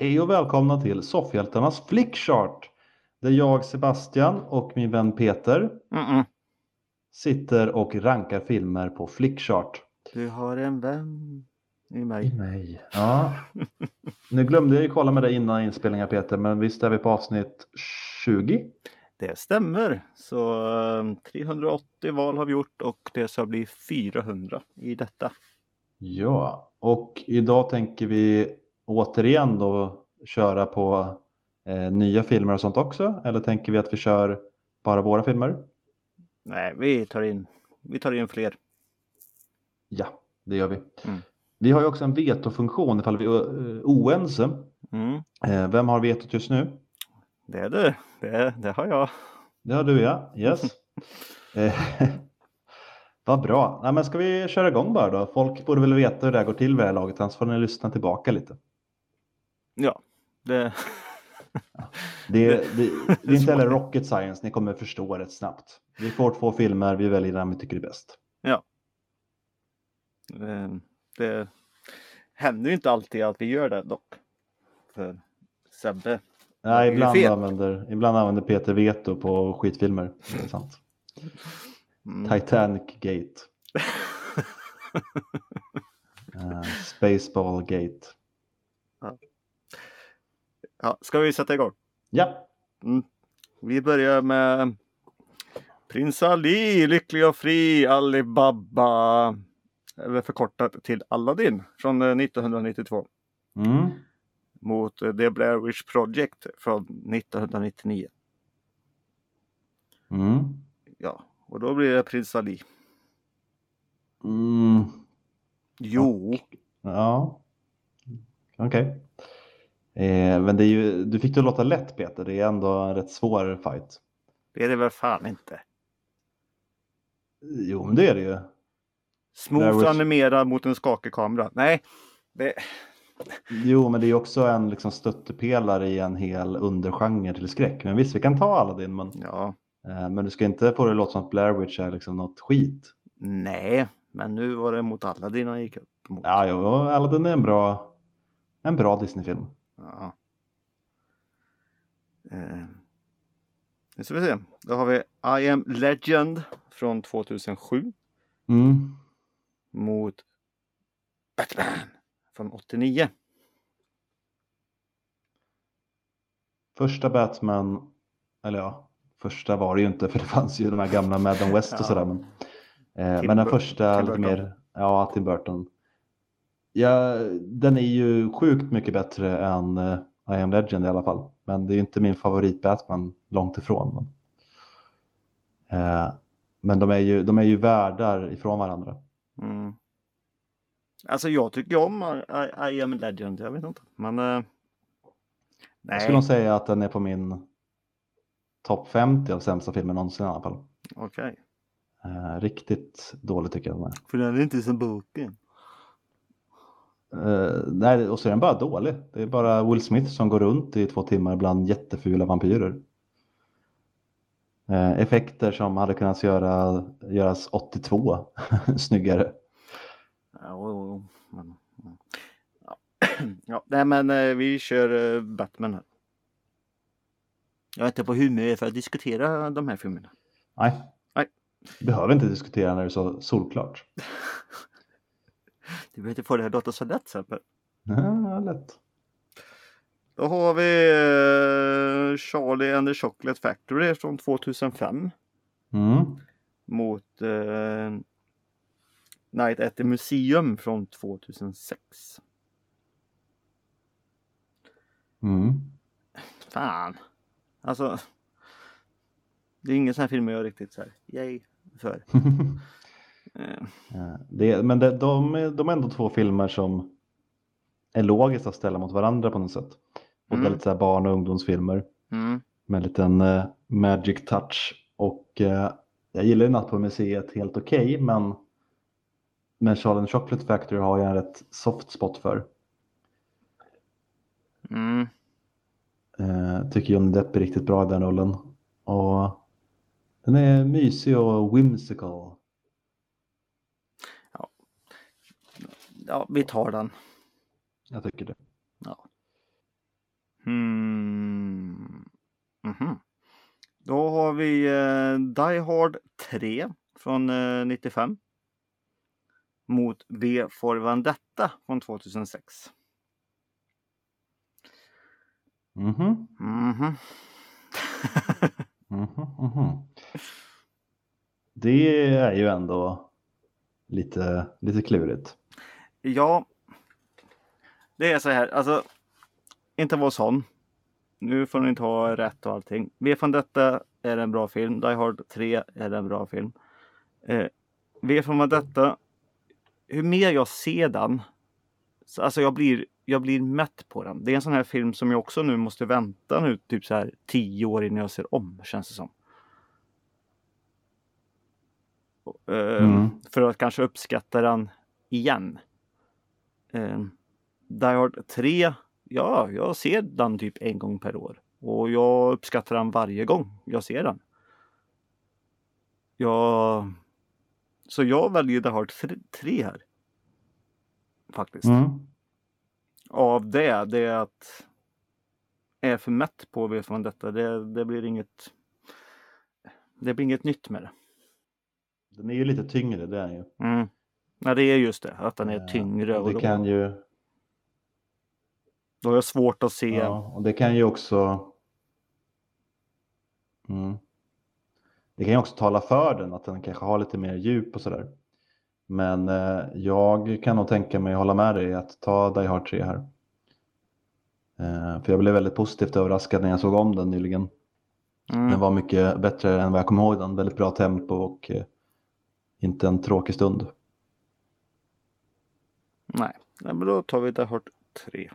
Hej och välkomna till Soffhjältarnas Flickchart. Där jag, Sebastian och min vän Peter sitter och rankar filmer på Flickchart. Du har en vän i mig. Nej. Ja. Nu glömde jag ju kolla med dig innan inspelningar, Peter, men visst är vi på avsnitt 20? Det stämmer. Så 380 val har vi gjort och det ska bli 400 i detta. Ja, och idag tänker vi återigen då köra på nya filmer och sånt också? Eller tänker vi att vi kör bara våra filmer? Nej, vi tar in fler. Ja, det gör vi. Mm. Vi har ju också en vetofunktion ifall vi är oense. Mm. Vem har vetot just nu? Det är du. Det har jag. Det har du, ja. Yes. Vad bra. Nej, men ska vi köra igång bara då? Folk borde väl veta hur det här går till vid det här laget. Annars får ni lyssna tillbaka lite. Ja, det... Det är inte heller rocket science. Ni kommer förstå rätt snabbt. Vi får 2 filmer. Vi väljer den vi tycker är bäst. Ja. Det händer ju inte alltid att vi gör det dock. För Sebbe. Nej, ibland använder Peter veto på skitfilmer. Det är sant. Titanic Gate. Spaceball Gate. Ja, ska vi sätta igång? Ja. Mm. Vi börjar med Prins Ali, lycklig och fri, Alibaba, eller förkortat till Aladdin från 1992. Mm. Mot The Blair Witch Project från 1999. Mm. Ja, och då blir det Prins Ali. Mm. Jo. Ja. Okej. Okay. Men det är ju, du fick det låta lätt, Peter. Det är ändå en rätt svår fight. Det är det väl fan inte. Jo, men det är det ju. Smooth animerad mot en skakekamera. Nej. Det... Jo, men det är också en liksom stöttepelare i en hel undergenre till skräck. Men visst, vi kan ta Aladdin. Men, ja. Men du ska inte få det låta som att Blair Witch är liksom något skit. Nej, men nu var det mot Aladdin han gick upp mot. Ja, jo, Aladdin är en bra Disney-film. Ja. Nu ska vi se. Då har vi I Am Legend från 2007. Mm. Mot Batman från 89. Första Batman, eller ja, första var det ju inte, för det fanns ju de här gamla Madden West och sådär. Men den första lite mer, ja, Tim Burton. Ja, den är ju sjukt mycket bättre än I Am Legend i alla fall. Men det är ju inte min favorit Batman, långt ifrån. Men de är ju världar ifrån varandra. Mm. Alltså jag tycker om I Am Legend, jag vet inte. Men nej. Jag skulle nog säga att den är på min topp 50 av sämsta filmer någonsin i alla fall. Okej. Riktigt dålig tycker jag den är. För den är inte som boken. Nej, och så är den bara dålig. Det är bara Will Smith som går runt i 2 timmar bland jättefula vampyrer. Effekter som hade kunnat göras 82 snyggare. Ja, nej, men vi kör Batman här. Jag är inte på humör för att diskutera de här filmerna. Nej. Behöver inte diskutera när det är så solklart. Du behöver inte få det här datorn så lätt, Sebbe. Ja, lätt. Då har vi Charlie and the Chocolate Factory från 2005. Mm. Mot Night at the Museum från 2006. Mm. Fan. Alltså, det är ingen sån här film jag riktigt så här. Yay för. De är ändå 2 filmer som är logiskt att ställa mot varandra på något sätt. Och väldigt så här barn- och ungdomsfilmer. Mm. Med en liten magic touch. Och jag gillar ju Natt på museet helt okej, men Charlie and the Chocolate Factory har jag en rätt soft spot för. Mm. Tycker Johnny Depp är riktigt bra i den rollen. Och den är mysig och whimsical. Ja, vi tar den. Jag tycker det. Ja. Då har vi Die Hard 3 från 95 mot B for Vendetta från 2006. Det är ju ändå lite klurigt. Ja. Det är så här, alltså inte vara sån. Nu får ni inte ha rätt och allting. V för Vendetta är en bra film. Die Hard 3 är en bra film. V för Vendetta, hur mer jag ser den, alltså jag blir mätt på den. Det är en sån här film som jag också nu måste vänta nu typ så här 10 år innan jag ser om, känns det som. För att kanske uppskatta den igen. Die Hard 3, ja, jag ser den typ en gång per år. Och jag uppskattar den varje gång jag ser den. Ja, så jag väljer Die Hard 3 här. Faktiskt. Av det är att är för mätt på vet man detta. Det blir inget nytt med det. Den är ju lite tyngre, det är ju. Ja, det är just det. Att den är tyngre. Och det kan ju... Då är det svårt att se. Ja, och det kan ju också... Det kan ju också tala för den. Att den kanske har lite mer djup och sådär. Men jag kan nog tänka mig hålla med dig att ta Die Hard 3 här. För jag blev väldigt positivt överraskad när jag såg om den nyligen. Den var mycket bättre än vad jag kom ihåg den. Väldigt bra tempo och inte en tråkig stund. Nej, men då tar vi Die Hard 3.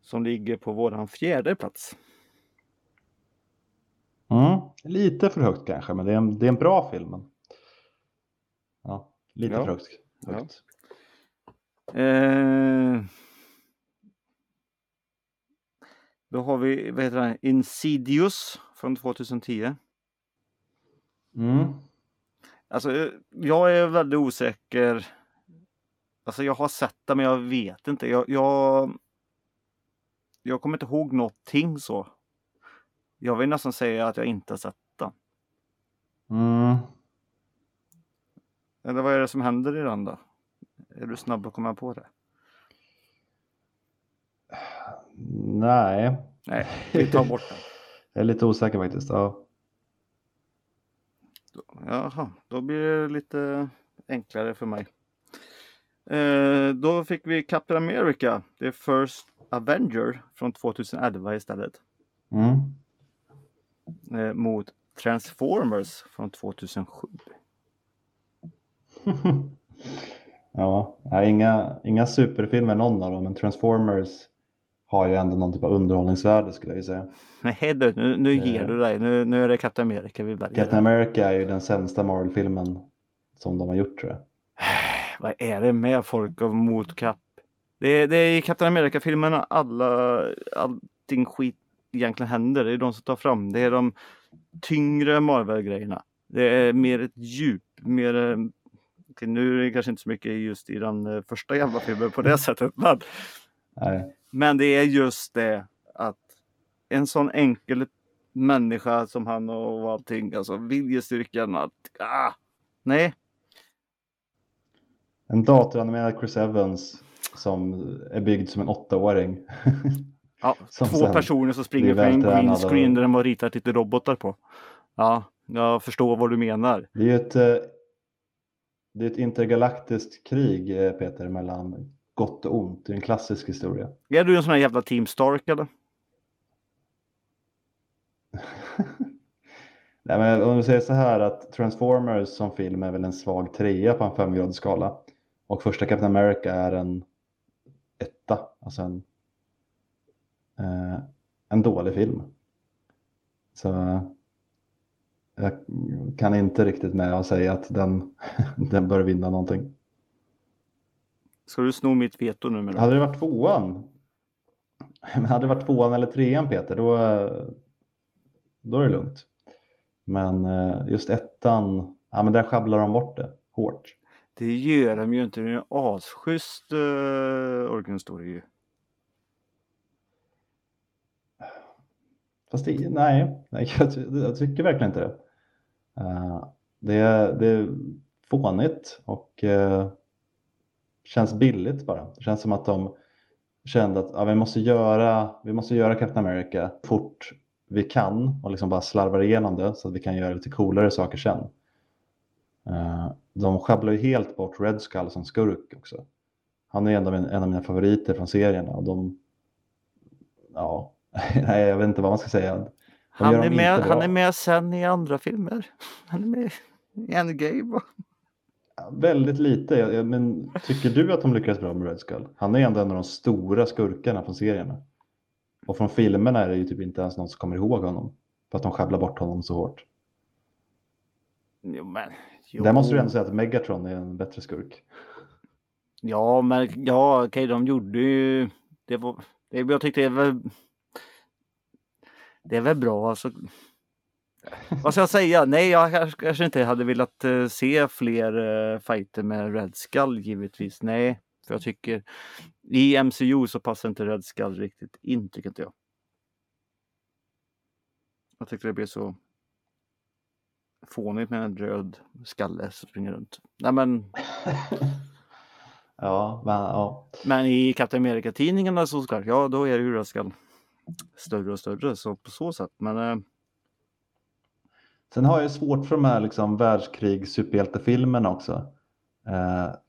Som ligger på våran 4:e plats. Lite för högt kanske, men det är en bra film. Men... Ja, lite för högt. Ja. Då har vi, vad heter det? Insidious från 2010. Alltså, jag är väldigt osäker. Alltså, jag har sett det, men jag vet inte. Jag kommer inte ihåg någonting så. Jag vill nästan säga att jag inte har sett den. Eller vad är det som händer i den då? Är du snabb att komma på det? Nej, vi tar bort den. Jag är lite osäker faktiskt. Ja. Jaha, då blir det lite enklare för mig. Då fick vi Captain America The First Avenger från 2011 istället. Mot Transformers från 2007. Ja, inga superfilmer någon av dem, men Transformers har ju ändå någon typ av underhållningsvärde, skulle jag ju säga. Nej, nu ger du dig. Nu är det Captain America vi väljer. Captain America är ju den sämsta Marvel-filmen som de har gjort, tror jag. Vad är det med folk av motkapp? Det är i Captain America-filmerna allting skit egentligen händer. Det är de som tar fram. Det är de tyngre Marvel-grejerna. Det är mer ett djup, mer... Okej, nu är det kanske inte så mycket just i den första jävla filmen på det sättet. Men det är just det att en sån enkel människa som han och allting, alltså viljestyrkan att... nej. En datoranimerad Chris Evans som är byggd som en 8-åring. Ja, två personer som springer på en greenscreen där de har ritat lite robotar på. Ja, jag förstår vad du menar. Det är ju ett intergalaktiskt krig, Peter, mellan gott och ont. Det är en klassisk historia. Är du en sån här jävla Team Stark, eller? Nej, men om du säger så här att Transformers som film är väl en svag 3 på en 5-gradsskala. Och första Captain America är en 1. Alltså en dålig film. Så jag kan inte riktigt med att säga att den bör vinna någonting. Ska du sno mitt veto nu med det? Hade det varit 2:an? Men hade det varit 2:an eller 3:an, Peter, då är det lugnt. Men just 1:an, ja, men där sjabblar de bort det hårt. Det gör de ju inte, det är en asschysst origin story ju. Fast det, nej, jag tycker verkligen inte det. Det är fånigt och känns billigt bara. Det känns som att de kände att vi måste göra Captain America fort vi kan och liksom bara slarvar igenom det så att vi kan göra lite coolare saker sen. De sjabblar ju helt bort Red Skull som skurk också. Han är en av mina favoriter från serien och de... Ja, nej, jag vet inte vad man ska säga. Han är med sen i andra filmer. Han är med i Endgame. Ja, väldigt lite. Men tycker du att de lyckas bra med Red Skull? Han är ändå en av de stora skurkarna från serierna. Och från filmerna är det ju typ inte ens någon som kommer ihåg honom. För att de sjabblar bort honom så hårt. Jo, men... Jo. Där måste du ändå säga att Megatron är en bättre skurk. Ja, men ja, okej, de gjorde ju... jag tyckte det är väl bra. Alltså. Vad ska jag säga? Nej, jag kanske inte hade velat se fler fighter med Red Skull, givetvis. Nej, för jag tycker... I MCU så passar inte Red Skull riktigt in, tycker inte jag. Jag tyckte det blev så... fånigt med en röd skalle som springer runt. Nej, men... ja. Men i Captain America-tidningarna så ska ja, då är det ju rödskall större och större, så på så sätt. Men sen har jag svårt för de här liksom världskrig-superhjältefilmerna också.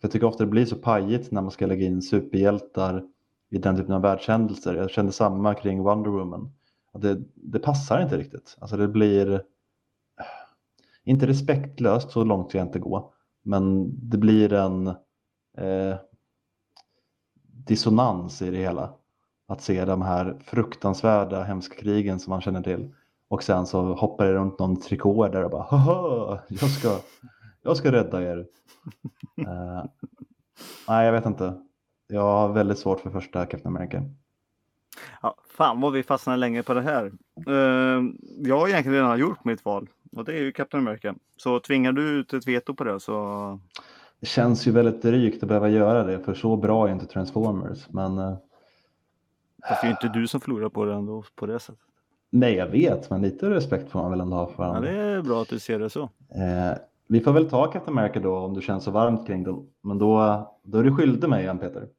Jag tycker ofta det blir så pajigt när man ska lägga in superhjältar i den typen av världshändelser. Jag kände samma kring Wonder Woman. Det passar inte riktigt. Alltså det blir... Inte respektlöst, så långt jag inte gå. Men det blir en dissonans i det hela. Att se de här fruktansvärda hemska krigen som man känner till. Och sen så hoppar det runt någon trikåer där och bara haha, jag ska rädda er. Nej, jag vet inte. Jag har väldigt svårt för första Captain America. Ja, fan vad vi fastnar länge på det här. Jag har egentligen redan gjort mitt val. Och det är ju Captain America. Så tvingar du ut ett veto på det så... Det känns ju väldigt drygt att behöva göra det. För så bra är inte Transformers. Men... Fast det är ju inte du som förlorar på det ändå på det sättet. Nej, jag vet. Men lite respekt får man väl ändå ha för varandra. Ja, det är bra att du ser det så. Vi får väl ta Captain America då om du känns så varmt kring den. Men då är du skyldig mig igen, Peter.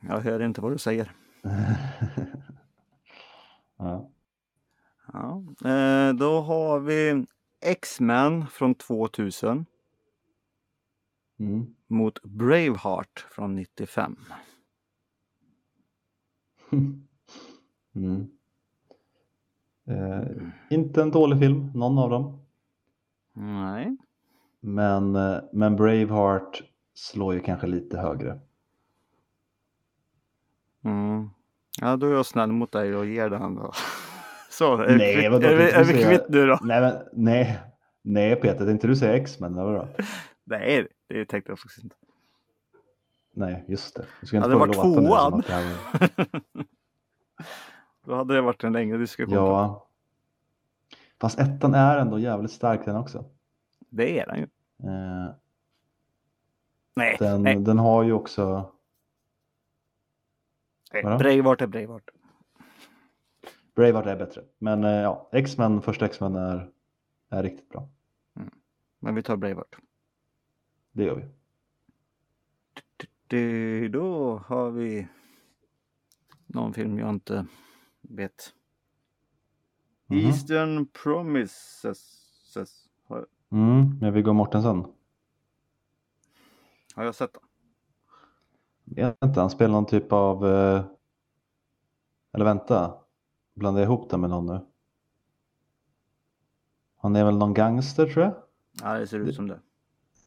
Jag hör inte vad du säger. Ja. Ja, då har vi X-Men från 2000 mot Braveheart från 95. Inte en dålig film, någon av dem. Nej. Men Braveheart slår ju kanske lite högre. Mm. Ja, då är jag snäll mot dig och ger den då. Så, är vi kvitt nu då? Nej, Peter, det är inte du säger X-Men, eller då? Nej, det tänkte jag faktiskt inte. Nej, just det. Jag ska inte det var tvåan. Då hade det varit en längre diskussion. Ja. Fast ettan är ändå jävligt stark den också. Det är den ju. Nej. Den har ju också... Braveheart är Braveheart. Braveheart är bättre. Men ja, X-Men, första X-Men är riktigt bra. Mm. Men vi tar Braveheart. Det gör vi. Då har vi någon film jag inte vet. Mm-hmm. Eastern Promises. Men vi går Mortensen. Har jag sett den? Jag vet inte, han spelar någon typ av... Eller vänta... Blandar jag ihop den med någon nu? Han är väl någon gangster, tror jag? Ja, det ser ut som det.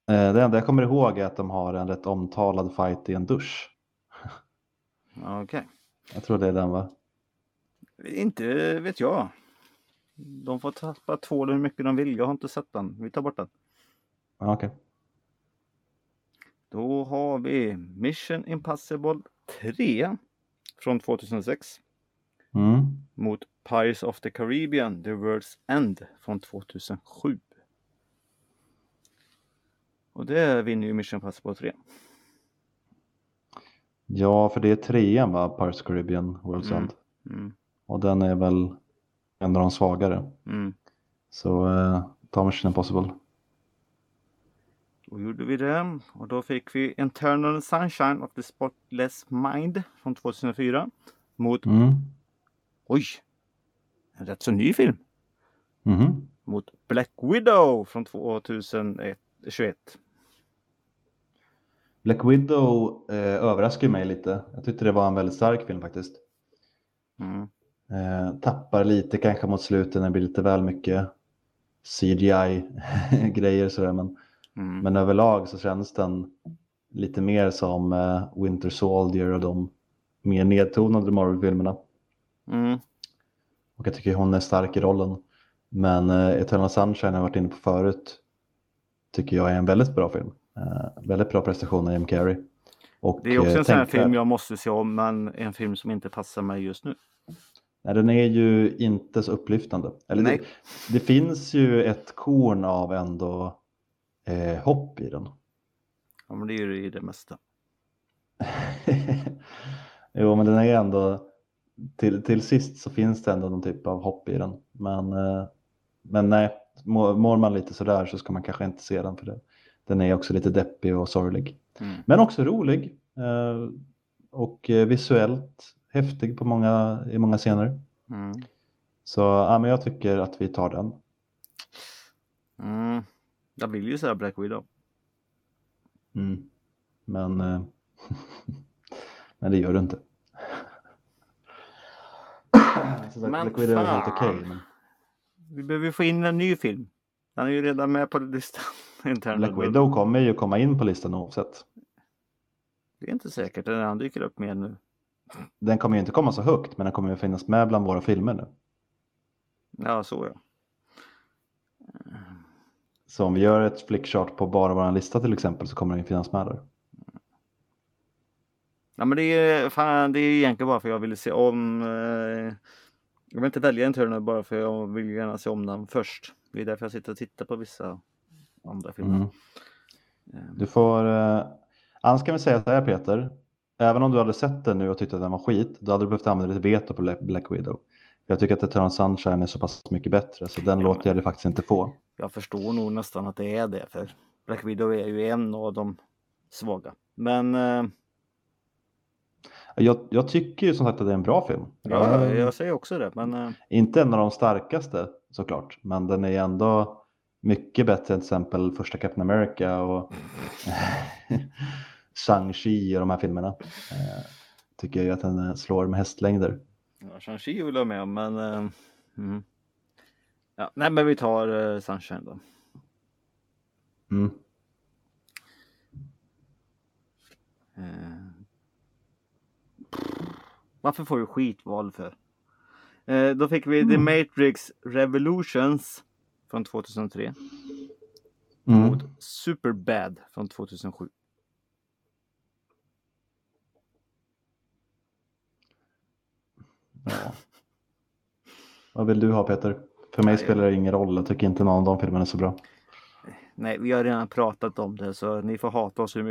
Det enda jag kommer ihåg är att de har en rätt omtalad fight i en dusch. Okej. Okay. Jag tror det är den, va? Inte vet jag. De får tappa tvål hur mycket de vill. Jag har inte sett den. Vi tar bort den. Okej. Okay. Då har vi Mission Impossible 3 från 2006. Mot Pirates of the Caribbean, The World's End från 2007. Och det vinner ju Mission Impossible 3. Ja, för det är trean, va? Pirates of the Caribbean, World's End. Mm. Och den är väl en av de svagare. Mm. Så ta Mission Impossible. Då gjorde vi det. Och då fick vi Eternal Sunshine of the Spotless Mind från 2004. Mot... Mm. Oj! En rätt så ny film. Mm. Mot Black Widow från 2021. Black Widow överraskade mig lite. Jag tyckte det var en väldigt stark film faktiskt. Mm. Tappar lite kanske mot slutet när det blir lite väl mycket CGI-grejer sådär. Men överlag så känns den lite mer som Winter Soldier och de mer nedtonade Marvel-filmerna. Mm. Och jag tycker hon är stark i rollen. Men Eternal Sunshine har varit inne på förut. Tycker jag är en väldigt bra film. Väldigt bra prestation av Jim Carrey. Och det är också en sån här film jag måste se om, men en film som inte passar mig just nu. Nej, den är ju inte så upplyftande. Eller det finns ju ett korn av ändå hopp i den. Ja, men det är ju det mesta. Jo, men den är ändå... Till sist så finns det ändå någon typ av hopp i den. Men nej, mår man lite sådär så ska man kanske inte se den för det. Den är också lite deppig och sorglig. Mm. Men också rolig. Och visuellt häftig på i många scener. Mm. Så ja, men jag tycker att vi tar den. Mm. Jag vill ju säga Black Widow. Mm. Men, men det gör du inte. Men fan, okay. Vi behöver få in en ny film. Den är ju redan med på listan. Black Widow kommer ju komma in på listan oavsett. Det är inte säkert, den dyker upp med nu. Den kommer ju inte komma så högt, men den kommer ju finnas med bland våra filmer nu. Ja, så ja. Så om vi gör ett flickchart på bara vår lista till exempel, så kommer den ju finnas med där. Ja, men det är egentligen bara för jag ville se om... jag vill inte välja en turn bara för jag vill gärna se om den först. Det är därför jag sitter och tittar på vissa andra filmer. Mm. Du får... annars kan vi säga så här, Peter. Även om du hade sett den nu och tyckte att den var skit, då hade du behövt använda lite veto på Black Widow. Jag tycker att Eternal Sunshine är så pass mycket bättre, så den låter jag det faktiskt inte få. Jag förstår nog nästan att det är det, för Black Widow är ju en av de svaga. Men... Jag tycker ju som sagt att det är en bra film. Ja, jag säger också det. Men... Inte en av de starkaste såklart. Men den är ändå mycket bättre än till exempel första Captain America och Shang-Chi och de här filmerna. Tycker jag ju att den slår med hästlängder. Ja, Shang-Chi vill jag med, men... Mm. Ja, nej, men vi tar Sunshine då. Mm. Varför får du skitval för? Då fick vi The Matrix Revolutions från 2003. Mot Superbad från 2007. Ja. Vad vill du ha, Peter? För mig spelar det ingen roll. Jag tycker inte någon av de filmerna är så bra. Nej, vi har redan pratat om det, så ni får hata oss hur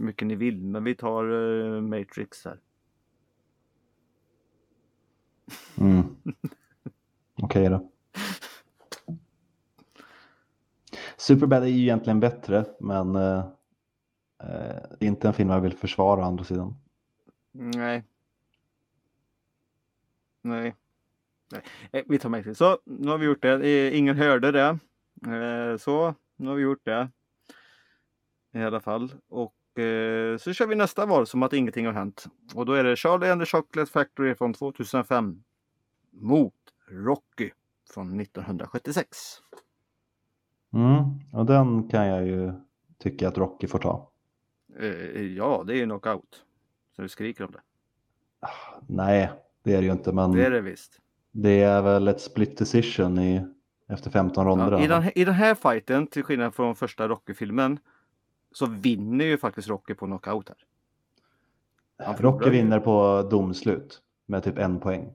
mycket ni vill. Men vi tar Matrix här. Mm. Okej då. Superbad är ju egentligen bättre, men inte en film jag vill försvara å andra sidan. Nej. Vi tar Matrix. Så, nu har vi gjort det. Ingen hörde det. Så, nu har vi gjort det i alla fall, och så kör vi nästa val som att ingenting har hänt, och då är det Charlie and the Chocolate Factory från 2005 mot Rocky från 1976. Och den kan jag ju tycka att Rocky får ta. Ja, det är ju knockout, så du skriker om det. Nej, det är det ju inte, men det är det visst. Det är väl ett split decision efter 15 ronder. Ja, i den här fighten, till skillnad från första Rocky-filmen, så vinner ju faktiskt Rocky på knockout här. Rocky vinner på domslut med typ 1 poäng.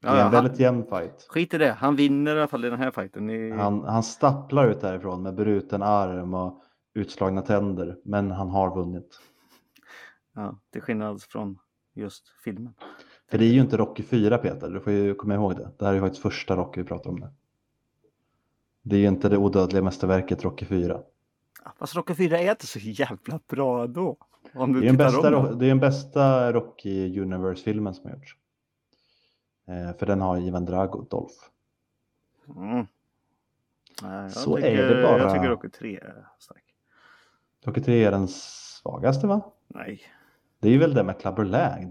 Det är en väldigt jämn fight. Skit i det, han vinner i alla fall i den här fighten. Han stapplar ut därifrån med bruten arm och utslagna tänder, men han har vunnit. Ja, till skillnad från just filmen. För det är ju inte Rocky 4, Peter. Du får ju komma ihåg det. Det här är ju faktiskt första Rocky vi pratar om nu. Det är ju inte det odödliga mästerverket Rocky 4. Fast Rocky 4 är inte så jävla bra då. Om du det är den bästa Rocky Universe-filmen som har gjorts. För den har Ivan Drago och Dolph. Mm. Jag tycker Rocky 3 är stark. Rocky 3 är den svagaste, va? Nej. Det är ju väl det med Clubber Lang.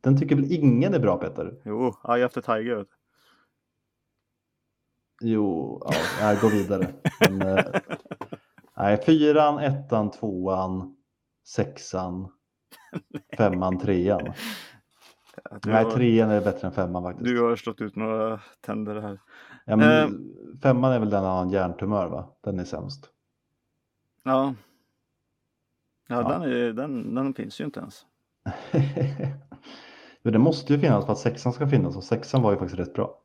Den tycker väl ingen är bra, Peter? Jo, I After Tiger. Jo, ja, jag går vidare. Men, nej, 4, 1, 2, 6, 5, 3. Nej, 3 är bättre än 5 faktiskt. Du har slått ut några tänder här. Ja, men 5 är väl den han har en hjärntumör, va? Den är sämst. Ja. Ja. Den finns ju inte ens. Men det måste ju finnas för att 6 ska finnas. Och 6 var ju faktiskt rätt bra.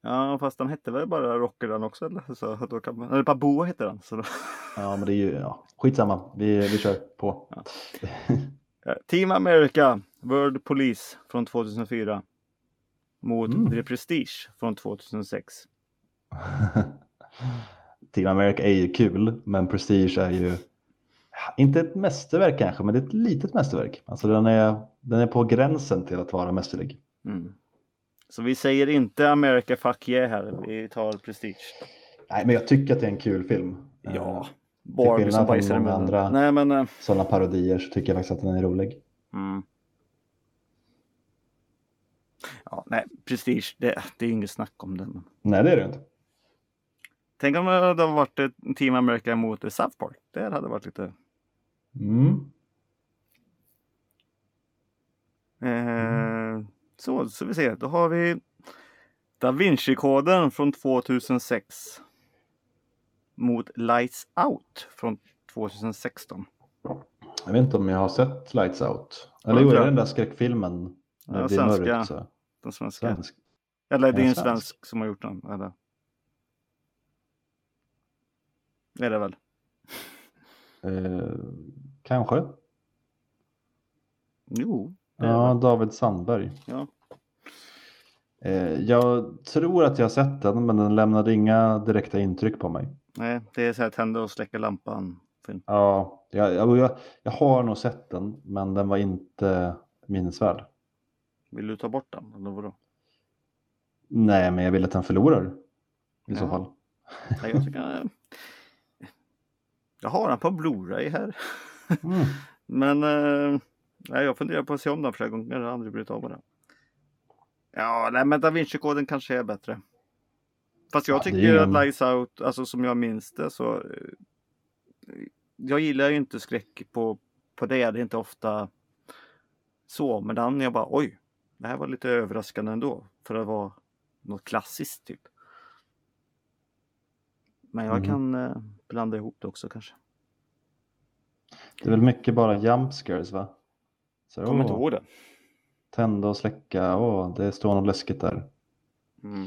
Ja, fast den hette väl bara Rocker den också, eller? Så då kan man... Eller Baboa heter den. Så då... Ja, men det är ju... Ja. Skitsamma, vi kör på. Ja. Team America, World Police från 2004. Mot The Prestige från 2006. Team America är ju kul, men Prestige är ju... Inte ett mästerverk kanske, men det är ett litet mästerverk. Alltså den är på gränsen till att vara mästerlig. Mm. Så vi säger inte America fuck yeah här, vi tar Prestige. Nej, men jag tycker att det är en kul film. Ja, Barbie som bajsar med andra. Nej, men sådana parodier så tycker jag faktiskt att den är rolig. Mm. Ja, nej, Prestige, det är inget snack om den. Nej, det är det inte. Tänk om det hade varit Team America mot South Park. Det hade varit lite... Mm. Så vi ser. Då har vi Da Vinci-koden från 2006 mot Lights Out från 2016. Jag vet inte om jag har sett Lights Out. Eller gjorde jag den där skräckfilmen? Ja, den svenska. Svensk. Eller det är en svensk som har gjort den. Eller? Är det väl? Kanske. Jo. Ja, David Sandberg. Ja. Jag tror att jag har sett den, men den lämnade inga direkta intryck på mig. Nej, det är så här tända och släcka lampan. Ja, jag har nog sett den, men den var inte minnesvärd. Vill du ta bort den, eller vadå? Nej, men jag vill att den förlorar. I så fall. Nej, jag tycker att... Jag har den på Blu-ray här. Mm. Men jag funderar på att se om den flera gånger. Jag har aldrig blivit av med den. Ja, nej, men Da Vinci-koden kanske är bättre. Fast jag tycker ju att Lights Out, alltså som jag minns det, så... Jag gillar ju inte skräck på det. Det är inte ofta så. Men den, jag bara, oj. Det här var lite överraskande ändå. För att vara något klassiskt typ. Men jag kan... blanda ihop det också kanske. Det är väl mycket bara jumpscares, va? Så, kommer inte ihåg det. Tända och släcka. Det står något läskigt där. Mm.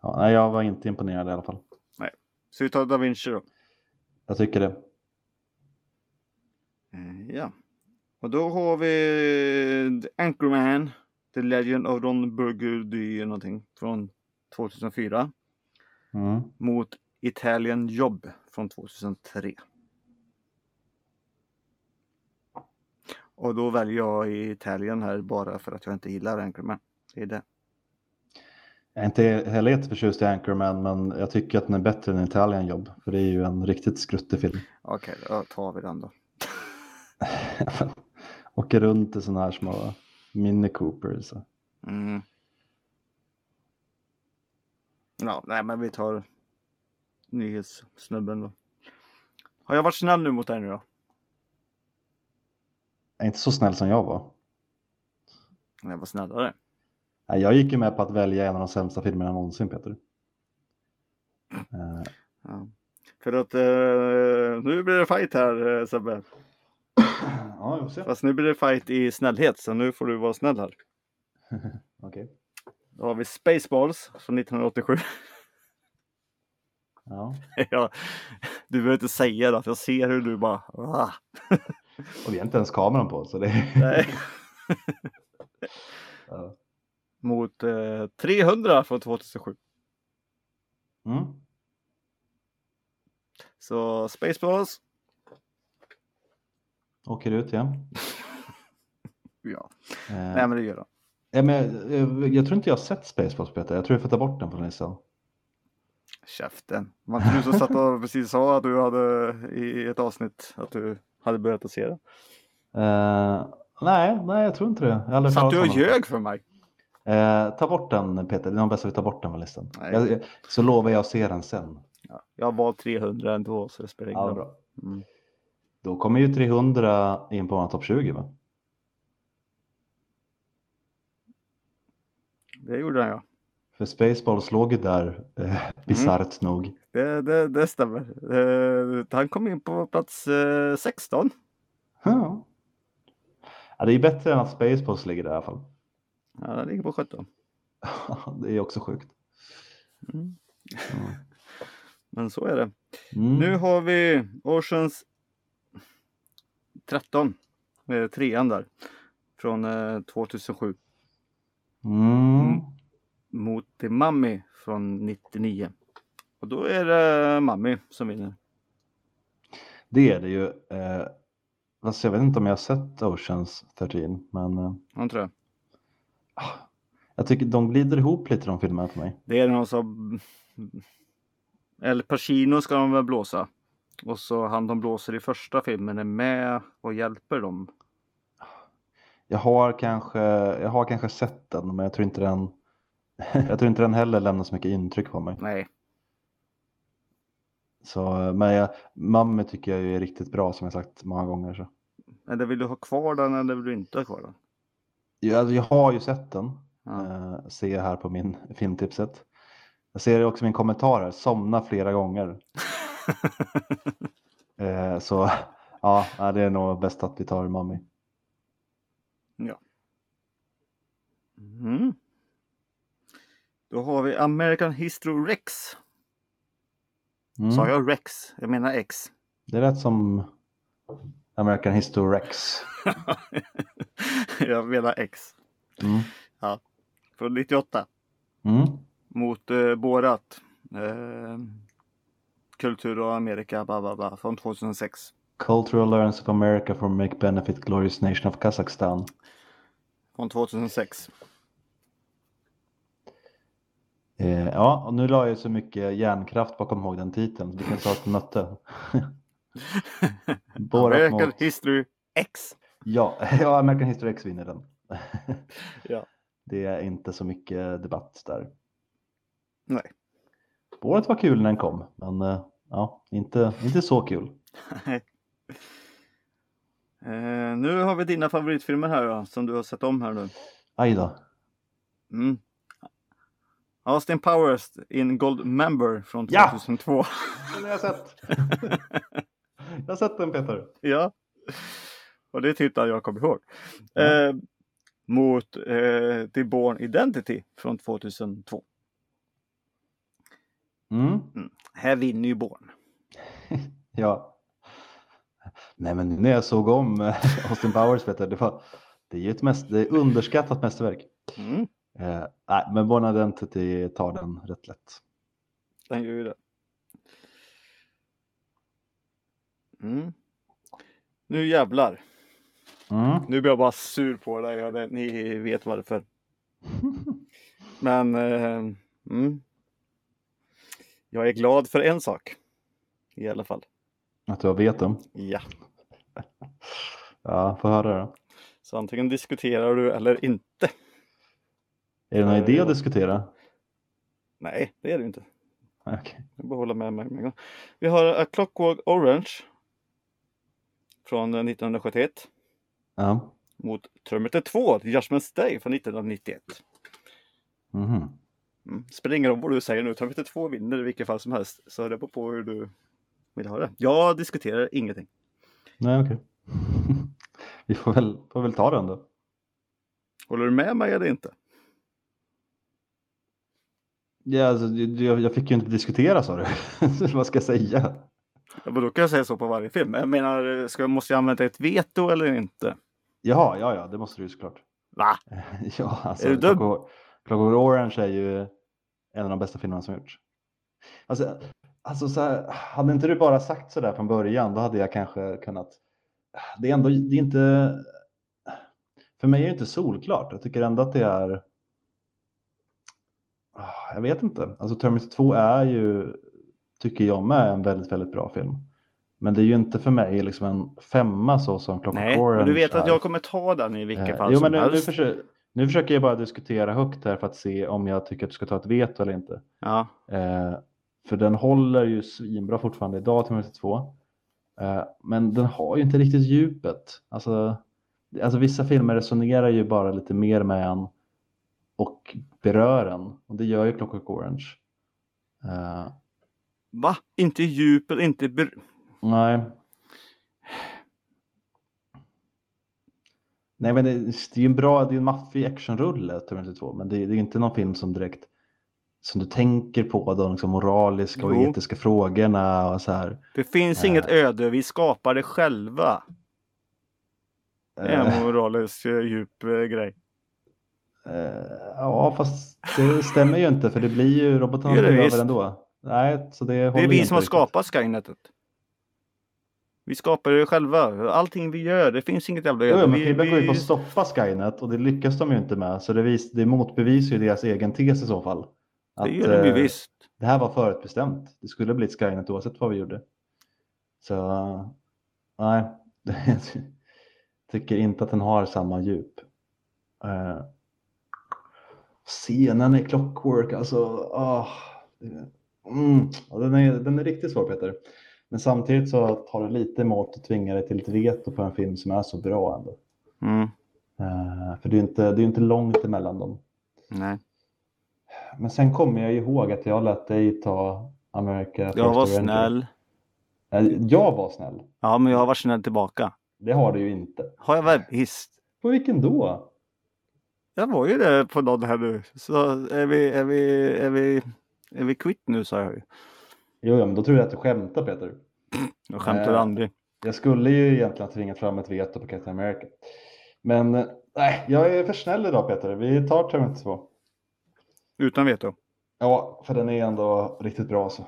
Ja, nej, jag var inte imponerad i alla fall. Nej. Så vi tar Da Vinci då? Jag tycker det. Ja. Och då har vi The Anchorman, The Legend of Ron Burgundy någonting från 2004. Mot Italian Jobb från 2003. Och då väljer jag Italien här bara för att jag inte gillar Anchorman. Det är det. Jag är inte heller jätteförtjust i Anchorman, men jag tycker att den är bättre än Italian Jobb. För det är ju en riktigt skruttig film. Okej, då tar vi den då. Åker runt i sådana här små Mini Cooper. Så. Mm. Ja, nej, men vi tar... Nyhetssnubben då. Har jag varit snäll nu mot dig nu då? Jag är inte så snäll som jag var. Jag var snällare. Nej, jag gick ju med på att välja en av de sämsta filmerna någonsin, Peter. Ja. För att nu blir det fight här, Sebbe. Ja, jag får se. Fast nu blir det fight i snällhet, så nu får du vara snäll här. Okej. Då har vi Spaceballs från 1987. Ja. Du behöver inte säga det, jag ser hur du bara... Och vi har inte ens kameran på, så det är... Nej. Ja. Mot 300 från 2007. Mm. Så Spaceballs åker ut igen. Ja. Nej, men det gör det. Jag tror inte jag har sett Spaceballs, Peter. Jag tror jag får ta bort den från listan. Käften. Man tror så satt och precis sa att du hade i ett avsnitt att du hade börjat att se det. Nej, jag tror inte det. Så att du ljög för mig. Ta bort den, Peter. Det är nog bäst att vi tar bort den från listan. Så lovar jag att se den sen. Ja, jag var 300 ändå, så det spelar ingen roll. Mm. Då kommer ju 300 in på vår topp 20, va? Det gjorde han, ja. För Spaceballs låg ju där, bizarrt nog. Det stämmer. Han kom in på plats 16. Ja. Ja, det är bättre än att Spaceballs ligger där i alla fall. Ja, den ligger på 17. Det är också sjukt. Mm. Mm. Men så är det. Mm. Nu har vi Oceans 13. Trean där. Från 2007. Mm. Mot The Mummy från 99. Och då är det Mummy som vinner. Det är det ju. Alltså jag vet inte om jag har sett Oceans 13, men... jag tror det. Jag tycker de glider ihop lite, de filmerna, för mig. Det är någon som... El Pacino ska de väl blåsa. Och så han de blåser i första filmen är med och hjälper dem. Jag har kanske sett den, men jag tror inte den heller lämnar så mycket intryck på mig. Nej. Så, men Mamma tycker jag är riktigt bra, som jag sagt många gånger. Så. Eller vill du ha kvar den, eller vill du inte ha kvar den? Jag har ju sett den. Ja. Ser jag här på min filmtipset. Jag ser det också i min kommentar här. Somna flera gånger. Så ja, det är nog bäst att vi tar Mummy. Ja. Mm. Då har vi American History Rex. Sa jag Rex? Jag menar X. Det lät som American History Rex. Jag menar X. Mm. Ja. Från 98. Mm. Mot Borat. Kultur och Amerika, bla bla bla, från 2006. Cultural Alliance of America for Make Benefit Glorious Nation of Kazakhstan. Från 2006. Ja, och nu la jag så mycket hjärnkraft bakom ihåg den titeln. Vi kan ta ett möte. American mot... History X. Ja, American History X vinner den. Ja. Det är inte så mycket debatt där. Nej. Borat var kul när den kom, men ja, inte så kul. Nu har vi dina favoritfilmer här då, som du har sett om här nu. Aj då. Mm. Austin Powers in Goldmember från 2002. Ja, det har jag sett. Jag har sett den, Peter. Ja, och det tittar jag kommer ihåg. Mm. Mot The Born Identity från 2002. Mm. Mm. Här vinner ju Born. Ja. Nej, men när jag såg om Austin Powers, vet jag, det är ju ett underskattat mästerverk. Mm. Nej, men Born Identity tar den rätt lätt. Den gör ju det. Mm. Nu jävlar. Mm. Nu blir jag bara sur på dig. Ja, ni vet varför. Men jag är glad för en sak. I alla fall. Att jag vet dem? Ja. Ja, får höra det. Så antingen diskuterar du eller inte. Är det någon idé att diskutera? Nej, det är det inte. Okej. Okay. Jag behåller med mig. Vi har A Clockwork Orange. Från 1971. Ja. Mot Terminator 2. Judgment Day från 1991. Mhm. Springer om vad du säger nu. Terminator 2 vinner i vilket fall som helst. Så det beror på hur du vill ha det. Jag diskuterar ingenting. Nej, okej. Okay. Vi får väl ta den då. Håller du med mig eller inte? Ja, alltså, jag fick ju inte diskutera, sa du. Vad ska jag säga? Ja, men då kan jag säga så på varje film. Jag menar, måste jag använda ett veto eller inte? Jaha, ja, det måste du ju såklart. Va? Ja, alltså. Är du Clockwork Orange är ju en av de bästa filmerna som gjorts. Alltså så här, hade inte du bara sagt sådär från början, då hade jag kanske kunnat... Det är ändå, det är inte... För mig är det inte solklart. Jag tycker ändå att det är... Jag vet inte. Alltså Terminator 2 är ju... Tycker jag med en väldigt, väldigt bra film. Men det är ju inte för mig liksom en femma så som Clockwork Orange. Nej, men du vet att jag kommer ta den i vilket fall som helst. Nu försöker jag bara diskutera högt här för att se om jag tycker att du ska ta ett veto eller inte. Ja. För den håller ju svinbra fortfarande idag till 2002. Men den har ju inte riktigt djupet. Alltså vissa filmer resonerar ju bara lite mer med en och berör en. Och det gör ju Clockwork Orange. Va? Inte djupet, inte... Nej. Nej, men det är ju en bra, det är en maffig actionrulle, Terminator 2, men det är inte någon film som direkt, som du tänker på de liksom moraliska och etiska frågorna och så här. Det finns inget öde, vi skapar det själva. Det är en moralisk djup grej. Ja, fast det stämmer ju inte, för det blir ju robotarna över ändå. Nej, så det är vi som har skapat Skynetet. Vi skapar det själva. Allting vi gör, det finns inget jävla... Jo, men Kubrick går ju på att stoppa Skynet och det lyckas de ju inte med. Så det motbevisar ju deras egen tes i så fall. Att, det gör de ju visst. Det här var förutbestämt. Det skulle bli ett Skynet oavsett vad vi gjorde. Så, nej. Tycker inte att den har samma djup. Scenen i Clockwork, alltså... Den är riktigt svår, Peter. Men samtidigt så tar det lite emot och tvingar dig till ett veto på en film som är så bra ändå. För det är inte långt emellan dem. Nej. Men sen kommer jag ihåg att jag lät dig ta America. Jag var snäll. Jag var snäll. Ja, men jag har varit snäll tillbaka. Det har du ju inte. Har jag varit hist? På vilken då? Jag var ju det på någon här nu. Så är vi kvitt nu, sa jag ju. Jo, men då tror jag att du skämtar, Peter. Jag skämtar aldrig. Jag skulle ju egentligen tvinga fram ett veto på Captain America. Men nej, jag är för snäll idag, Peter. Vi tar Terminator 2. Utan veto? Ja, för den är ändå riktigt bra. Så.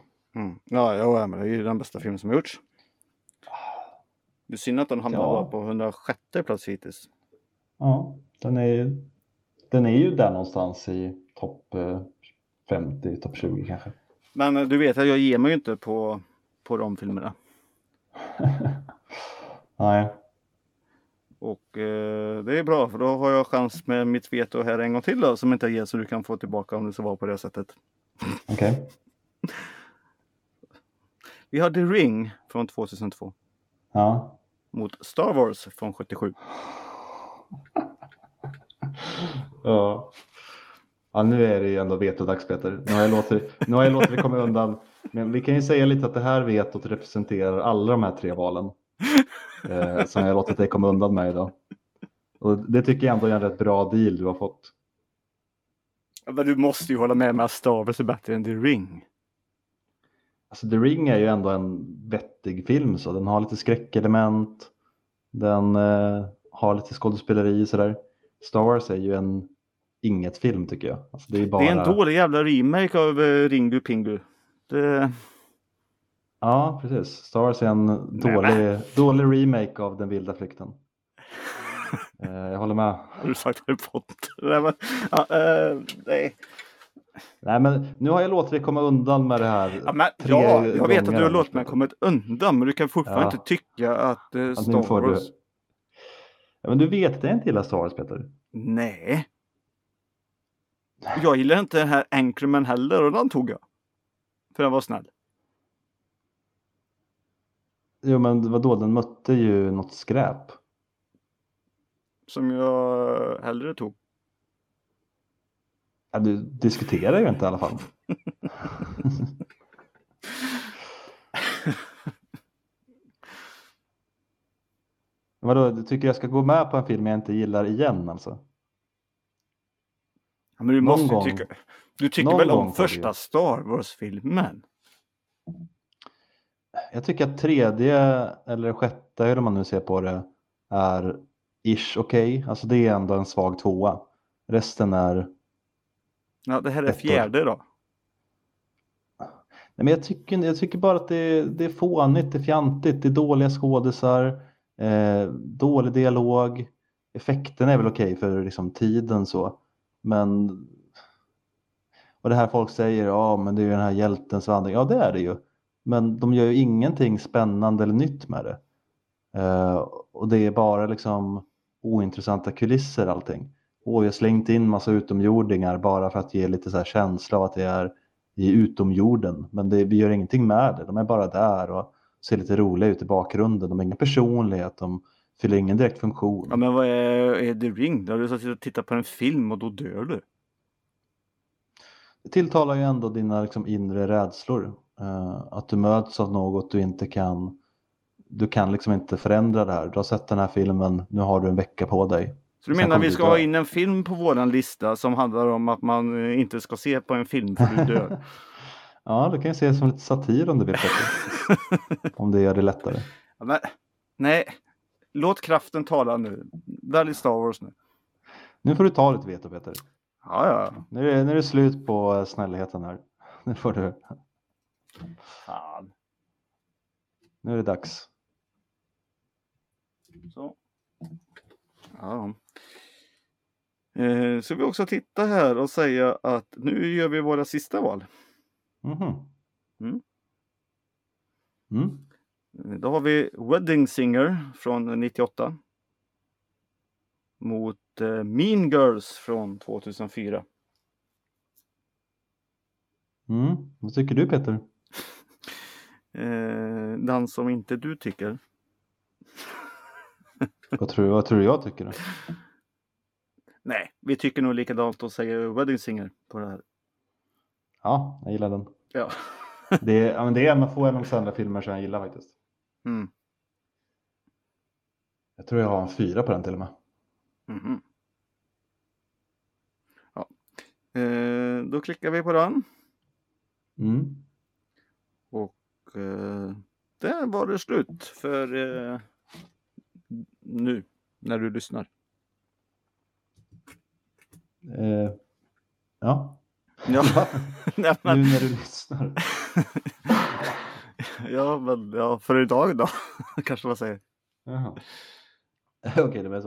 Ja, men det är ju den bästa film som har gjorts. Det är synd att den hamnar på 106 plats hittills. Ja, den är ju där någonstans i topp 50, topp 20 kanske. Men du vet att jag ger mig ju inte på de filmerna. Nej. Och det är bra, för då har jag chans med mitt veto här en gång till då, som inte jag ger, så du kan få tillbaka om det så var på det sättet. Okej. Okay. Vi har The Ring från 2002. Ja. Mot Star Wars från 77. Ja. Ja, nu är det ju ändå vetodags, Peter. Nu har jag låtit det komma undan. Men vi kan ju säga lite att det här vetot representerar alla de här tre valen. Som jag har låtit dig komma undan med idag. Och det tycker jag ändå är en rätt bra deal du har fått. Ja, men du måste ju hålla med att Star Wars är bättre än The Ring. Alltså The Ring är ju ändå en vettig film. Så den har lite skräckelement. Den har lite skådespeleri och sådär. Star Wars är ju en... Inget film, tycker jag. Alltså, det är en dålig jävla remake av Ringu Pingu. Det... Ja, precis. Star Wars är en dålig remake av Den vilda flykten. Jag håller med. Har du sagt det på? Nej. Nej, men nu har jag låtit dig komma undan med det här. Ja, men, jag vet att du har låtit mig komma undan, men du kan fortfarande inte tycka att Star Wars... Du... Ja, men du vet att jag inte gillar Star Wars, Peter. Nej. Jag gillar inte den här Anchorman heller, och den tog jag. För den var snäll. Jo, men vadå? Den mötte ju något skräp. Som jag hellre tog. Ja, du diskuterar ju inte i alla fall. Vadå? Du tycker jag ska gå med på en film jag inte gillar igen, alltså? Men du måste ju tycka... Du tycker väl om första Star Wars-filmen? Jag tycker att tredje eller sjätte, hur man nu ser på det, är ish okej. Alltså det är ändå en svag tvåa. Resten är... Ja, det här är fjärde då. Nej, men jag tycker bara att det är fånigt, det är fjantigt, det är dåliga skådisar, dålig dialog. Effekten är väl okej för liksom tiden så. Men... Och det här folk säger, ja men det är ju den här hjältens vandring. Ja, det är det ju. Men de gör ju ingenting spännande eller nytt med det. Och det är bara liksom ointressanta kulisser allting. Och jag slängt in massa utomjordingar bara för att ge lite så här känsla av att det är i utomjorden. Men vi gör ingenting med det. De är bara där och ser lite roliga ut i bakgrunden. De har ingen personlighet, de fyller ingen direkt funktion. Ja, men vad är The Ring? Då har du satt och tittat på en film och då dör du. Det tilltalar ju ändå dina liksom inre rädslor. Att du möts av något du inte kan... Du kan liksom inte förändra det här. Du har sett den här filmen, nu har du en vecka på dig. Så du menar vi ska ha in en film på våran lista som handlar om att man inte ska se på en film för du dör? Ja, det kan ju ses som lite satir om du vill. Om det gör det lättare. Ja, men, nej, låt kraften tala nu. Där är Star Wars nu. Nu får du ta ditt veto, Peter. Ja. Nu är det slut på snällheten här. Nu får du... Fan. Nu är det dags. Så. Ja. Så vi också titta här och säga att nu gör vi våra sista val. Då har vi Wedding Singer från 98 mot Mean Girls från 2004. Vad tycker du, Peter? Den som inte du tycker. Vad tror du jag tycker då? Nej, vi tycker nog likadant och säger Wedding Singer på det här. Ja, jag gillar den. Ja. Det är en av få av de sända filmer som jag gillar faktiskt. Jag tror jag har en 4 på den till och med. Ja. Då klickar vi på den. Och där var det slut för nu när du lyssnar. Ja. Nej, men... Nu när du lyssnar. Ja, för idag då kanske man säger. Okej, det var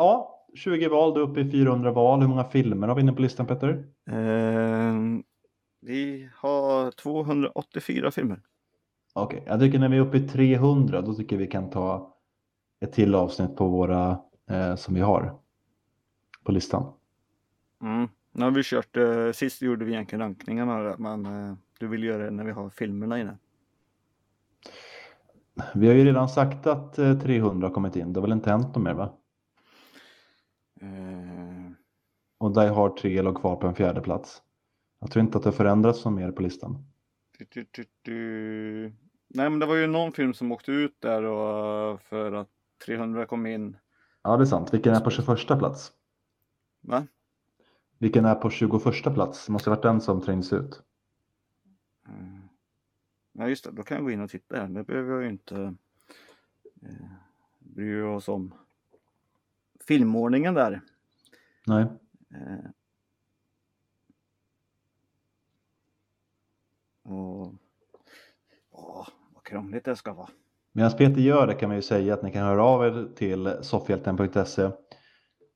så. 20 val, du är uppe i 400 val. Hur många filmer har vi inne på listan, Petter? Vi har 284 filmer. Okej, jag tycker när vi är uppe i 300 då tycker vi kan ta ett till avsnitt på våra som vi har på listan. Nu har vi kört, sist gjorde vi egentligen rankningarna, men du vill göra det när vi har filmerna inne. Vi har ju redan sagt att 300 har kommit in, det har väl inte hänt något mer va? Och Die Hard 3 låg kvar på en 4:e plats. Jag tror inte att det förändrats något mer på listan. Nej, men det var ju någon film som åkte ut där och för att 300 kom in. Ja, det är sant. Vilken är på 21:a plats? Va? Vilken är på 21:a plats? Det måste ha varit den som trängs ut. Ja, just det. Då kan jag gå in och titta här. Det behöver jag ju inte bry oss om. Filmordningen där. Nej. Vad krångligt det ska vara. Medan Peter gör det kan man ju säga att ni kan höra av er till soffhjälten.se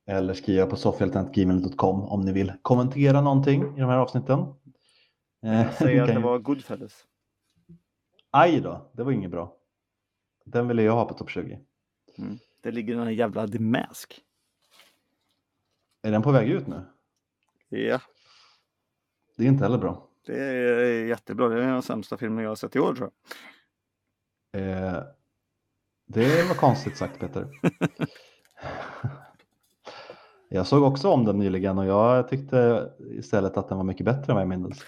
eller skriva på soffhjälten@gmail.com om ni vill kommentera någonting i de här avsnitten. Jag säger att det var Goodfellas. Aj då, det var inget bra. Den ville jag ha på topp 20. Det ligger den jävla The Mask. Är den på väg ut nu? Ja. Det är inte heller bra. Det är jättebra. Det är den sämsta filmen jag har sett i år, tror jag. Det var konstigt sagt, Peter. Jag såg också om den nyligen och jag tyckte istället att den var mycket bättre än vad jag minns.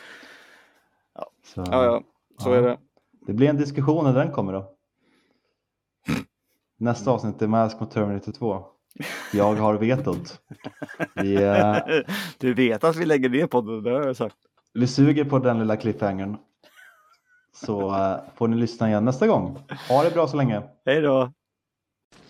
Ja. Så är det. Det blir en diskussion när den kommer då. Nästa avsnitt är Mask mot Terminator 2. Jag har vetot. Du vet att vi lägger ner podden, det har jag sagt. Vi suger på den lilla cliffhangern. Så får ni lyssna igen nästa gång. Ha det bra så länge. Hej då.